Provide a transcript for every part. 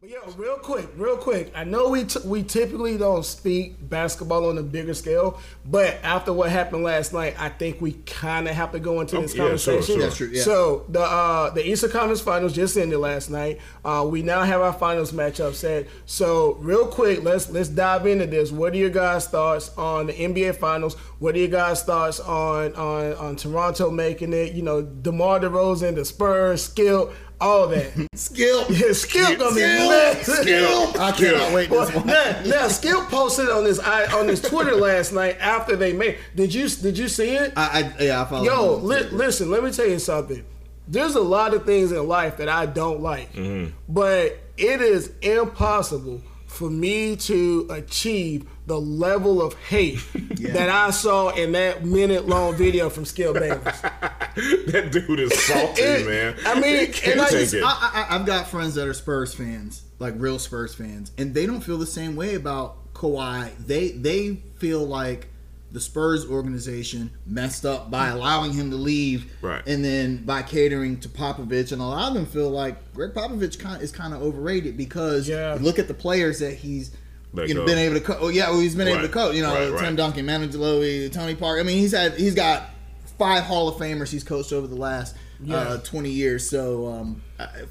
But yo, real quick. I know we typically don't speak basketball on a bigger scale, but after what happened last night, I think we kind of have to go into this conversation. Sure. That's true, yeah. So the Eastern Conference Finals just ended last night. We now have our finals matchup set. So real quick, let's dive into this. What are your guys' thoughts on the NBA Finals? What are your guys' thoughts on Toronto making it? You know, DeMar DeRozan, the Spurs, Skip. All that. Skip. Yeah, Skip gonna be mad. Skip. I cannot wait this one. Now Skip posted on his Twitter last night after they made. Did you see it? I followed. Yo, listen, let me tell you something. There's a lot of things in life that I don't like. Mm-hmm. But it is impossible for me to achieve the level of hate that I saw in that minute-long video from Skip Bayless. That dude is salty, man. I mean, and I've got friends that are Spurs fans, like real Spurs fans, and they don't feel the same way about Kawhi. They feel like the Spurs organization messed up by allowing him to leave, right, and then by catering to Popovich, and a lot of them feel like Greg Popovich is kind of overrated because look at the players that he's been able to coach. You know, Tim Duncan, Manu Ginobili, Tony Parker. I mean, he's got 5 Hall of Famers he's coached over the last 20 years. So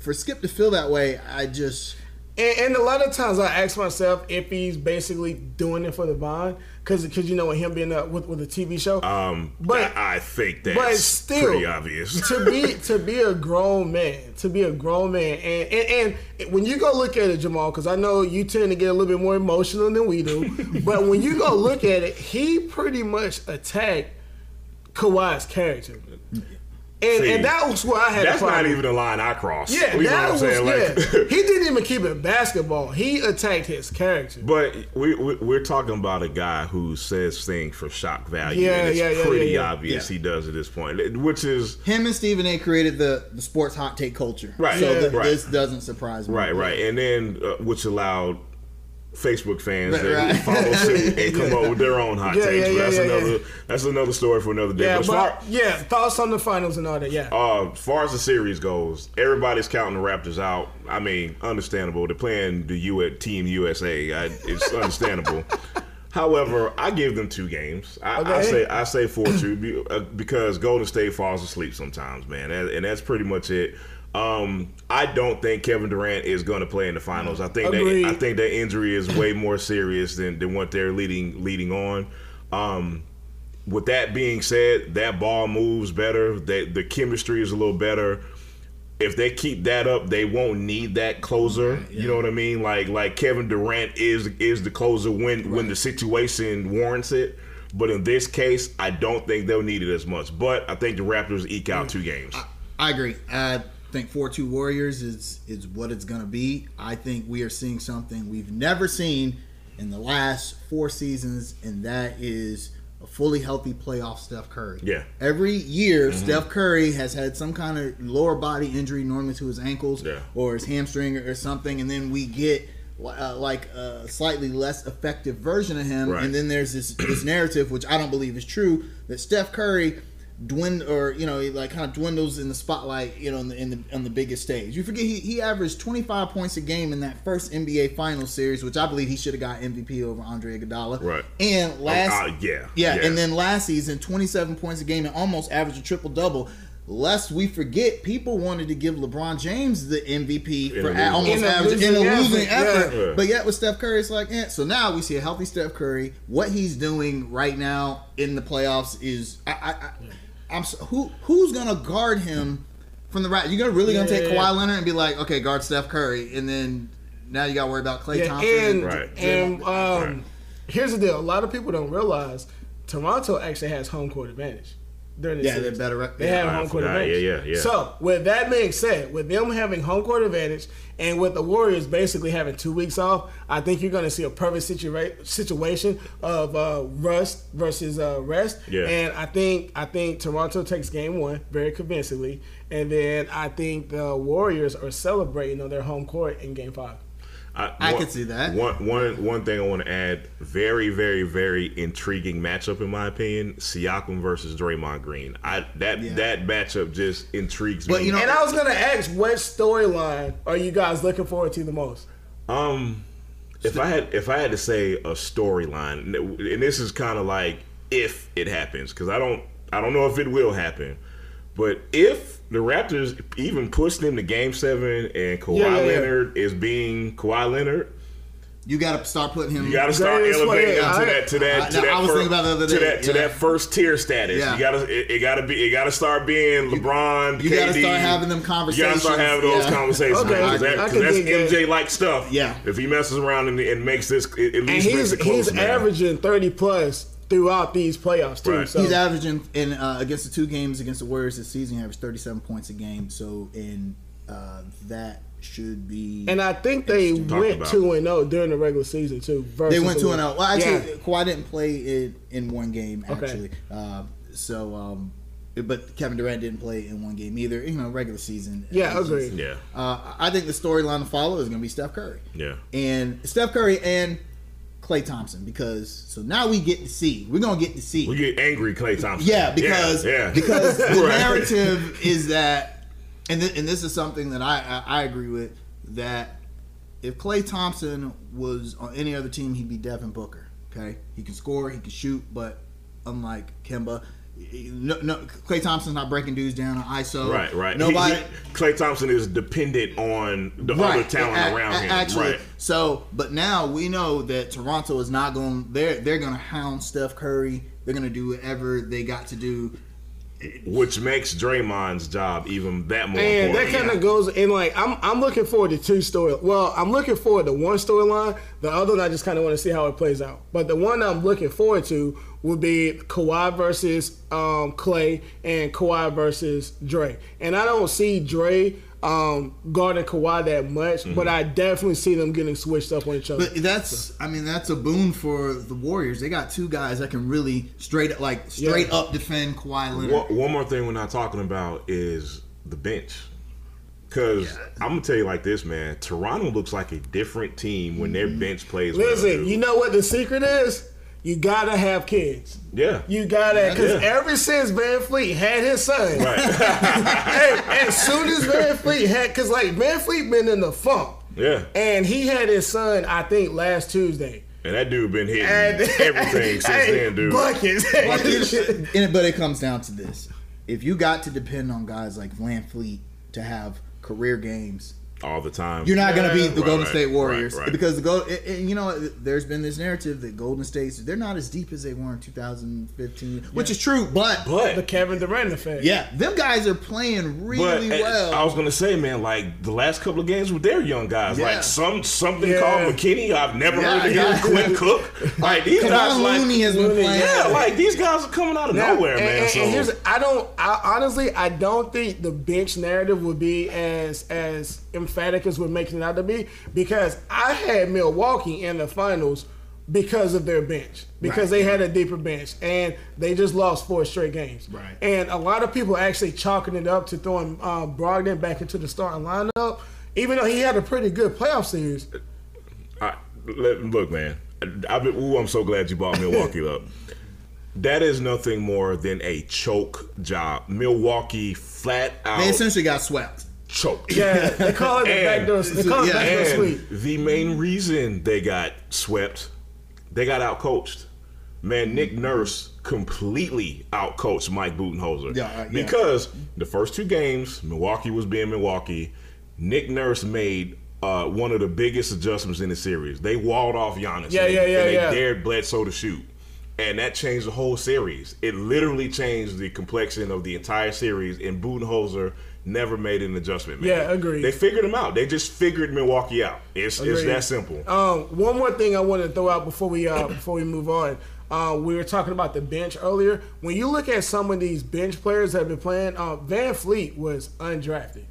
for Skip to feel that way, I just and a lot of times I ask myself if he's basically doing it for the bond, because you know, with him being up with a TV show. But I think that's still pretty obvious. to be a grown man, and when you go look at it, Jamal, because I know you tend to get a little bit more emotional than we do, but when you go look at it, he pretty much attacked Kawhi's character. And that was where I had a problem. That's not even a line I crossed. Yeah, he didn't even keep it basketball. He attacked his character. But we're talking about a guy who says things for shock value. Yeah, and it's pretty obvious he does at this point, which is... Him and Stephen A. created the sports hot take culture. Right. So this doesn't surprise me. Right. And then, which allowed Facebook fans that follow suit and come up with their own hot takes. But that's another story for another day. But thoughts on the finals and all that, as far as the series goes, everybody's counting the Raptors out. I mean, understandable. They're playing the Team USA. It's understandable. However, I give them 2 games. I say 4-2 because Golden State falls asleep sometimes, man. And that's pretty much it. I don't think Kevin Durant is going to play in the finals. I think that injury is way more serious than what they're leading on. With that being said, that ball moves better. The chemistry is a little better. If they keep that up, they won't need that closer. Yeah. You know what I mean? Like Kevin Durant is the closer when the situation warrants it. But in this case, I don't think they'll need it as much. But I think the Raptors eke out 2 games. I agree. I think 4-2 Warriors is what it's going to be. I think we are seeing something we've never seen in the last 4 seasons, and that is a fully healthy playoff Steph Curry. Yeah. Every year, Steph Curry has had some kind of lower body injury, normally to his ankles or his hamstring or something, and then we get like a slightly less effective version of him, and then there's this narrative, which I don't believe is true, that Steph Curry dwindles in the spotlight, you know, on the biggest stage. You forget he averaged 25 points a game in that first NBA Finals series, which I believe he should have got MVP over Andre Iguodala. Right. And and then last season, 27 points a game and almost averaged a triple double. Lest we forget, people wanted to give LeBron James the MVP for almost averaging in a losing effort. Yeah. But yet with Steph Curry, it's like, eh. So now we see a healthy Steph Curry. What he's doing right now in the playoffs is, who's gonna guard him from the right? You're gonna take Kawhi Leonard and be like, okay, guard Steph Curry, and then now you gotta worry about Klay Thompson. And here's the deal: a lot of people don't realize Toronto actually has home court advantage. They're better. They have home court advantage. Yeah. So with that being said, with them having home court advantage and with the Warriors basically having 2 weeks off, I think you're going to see a perfect situation of rust versus rest. Yeah. And I think Toronto takes game 1 very convincingly, and then I think the Warriors are celebrating on their home court in game 5. I can see that. One thing I want to add, very, very, very intriguing matchup in my opinion, Siakam versus Draymond Green. That matchup just intrigues me. You know, and I was going to ask, what storyline are you guys looking forward to the most? If I had to say a storyline, and this is kind of like if it happens, because I don't know if it will happen, but if the Raptors even push them to Game 7 and Kawhi Leonard is being Kawhi Leonard, you got to start putting him. You got to start elevating him to that first tier status. Yeah. You got to it got to start being LeBron. You got to start having them conversations. You got to start having those conversations. Okay, that's MJ like stuff. Yeah. If he messes around and makes this, at least and makes it close. He's averaging 30 plus throughout these playoffs too. Right. So. He's averaging in against the two games against the Warriors this season, he averaged 37 points a game. So in that. Should be, and I think they went 2-0 during the regular season too. They went 2-0. Well, actually, Kawhi didn't play it in one game actually. Okay. But Kevin Durant didn't play in one game either. You know, regular season. Yeah, agreed. Yeah, I think the storyline to follow is going to be Steph Curry. Yeah, and Steph Curry and Klay Thompson, because so now we're going to get to see. We get angry Klay Thompson. Yeah, because the narrative is that. And this is something that I agree with, that if Klay Thompson was on any other team, he'd be Devin Booker. Okay, he can score, he can shoot, but unlike Kemba, Klay Thompson's not breaking dudes down on ISO. Right. Nobody. Klay Thompson is dependent on the other talent around him. Actually, right. So, but now we know that Toronto is not going. They're going to hound Steph Curry. They're going to do whatever they got to do. Which makes Draymond's job even that more important. That kind of goes in like I'm looking forward to two story. Well, I'm looking forward to one storyline. The other one I just kind of want to see how it plays out. But the one I'm looking forward to would be Kawhi versus Klay and Kawhi versus Dre. And I don't see Dre guarding Kawhi that much, but I definitely see them getting switched up on each other. But that's a boon for the Warriors. They got two guys that can really straight up defend Kawhi Leonard. One more thing we're not talking about is the bench, because I'm gonna tell you like this, man. Toronto looks like a different team when their bench plays. Listen, you know what the secret is? You gotta have kids. Yeah. You gotta, ever since Van Fleet had his son, right. and as soon as Van Fleet had, because like Van Fleet been in the funk. Yeah. And he had his son, I think, last Tuesday. And that dude been hitting everything since then, dude. Buckets. But it comes down to this: if you got to depend on guys like Van Fleet to have career games all the time, you're not going to beat the Golden State Warriors because there's been this narrative that Golden State's, they're not as deep as they were in 2015, which is true, but the Kevin Durant effect. Yeah, them guys are playing really well. I was going to say, man, like the last couple of games with their young guys, like something called McKinney, I've never heard of him. Clint Cook, like these guys, like Looney has been playing. Yeah, like these guys are coming out of nowhere, man. I don't think the bench narrative would be as emphatic as we're making it out to be, because I had Milwaukee in the finals because of their bench, because they had a deeper bench, and they just lost 4 straight games. Right. And a lot of people actually chalking it up to throwing Brogdon back into the starting lineup, even though he had a pretty good playoff series. Look, man, I'm so glad you brought Milwaukee up. That is nothing more than a choke job. Milwaukee flat out. They essentially got swept. Choked. Yeah, they call it the backdoor sweep. The main reason they got swept, they got outcoached. Man, Nick Nurse completely outcoached Mike Budenholzer. Yeah. Because the first 2 games, Milwaukee was being Milwaukee. Nick Nurse made one of the biggest adjustments in the series. They walled off Giannis. And they dared Bledsoe to shoot. And that changed the whole series. It literally changed the complexion of the entire series, and Budenholzer never made an adjustment, man. Yeah, agreed. They figured him out. They just figured Milwaukee out. It's that simple. One more thing I want to throw out before we move on. We were talking about the bench earlier. When you look at some of these bench players that have been playing, Van Fleet was undrafted.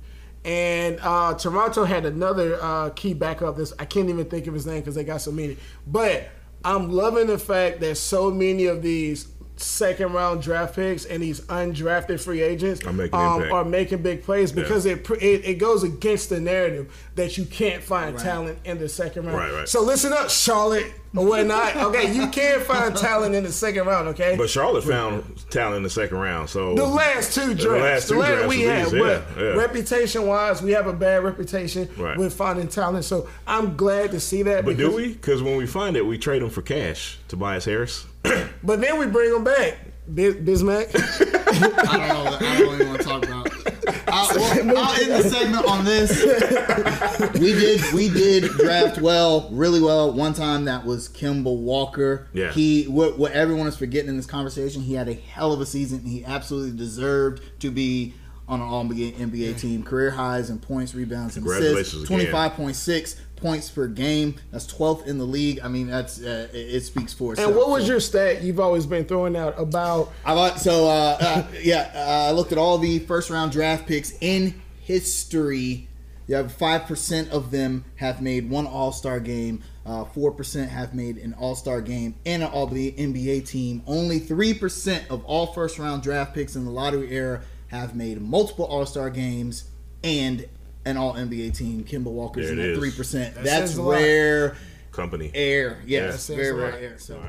And Toronto had another key backup. I can't even think of his name because they got so many. But I'm loving the fact that so many of these second-round draft picks and these undrafted free agents are making big plays, because it goes against the narrative that you can't find talent in the second round. Right. So listen up, Charlotte. or whatnot. Okay, you can find talent in the second round, okay? But Charlotte found talent in the second round, so... The last two drafts. The last two drafts we had. Reputation-wise, we have a bad reputation with finding talent, so I'm glad to see that. But do we? Because when we find it, we trade them for cash, Tobias Harris. But then we bring them back. Bismack? I don't even want to talk about it. I'll end the segment on this. We did draft well, really well. One time that was Kemba Walker. Yeah. What everyone is forgetting in this conversation, he had a hell of a season. He absolutely deserved to be on an All-NBA team. Career highs in points, rebounds, and assists. 25.6 points per game. That's 12th in the league. I mean, that's it speaks for itself. And what was your stat you've always been throwing out about? I looked at all the first-round draft picks in history. You have 5% of them have made one All-Star game. 4% have made an All-Star game and an All-NBA team. Only 3% of all first-round draft picks in the lottery era have made multiple All-Star games and an All-NBA team. Kemba Walker's in at 3%. That's rare company. Air. Yes, very rare air. So.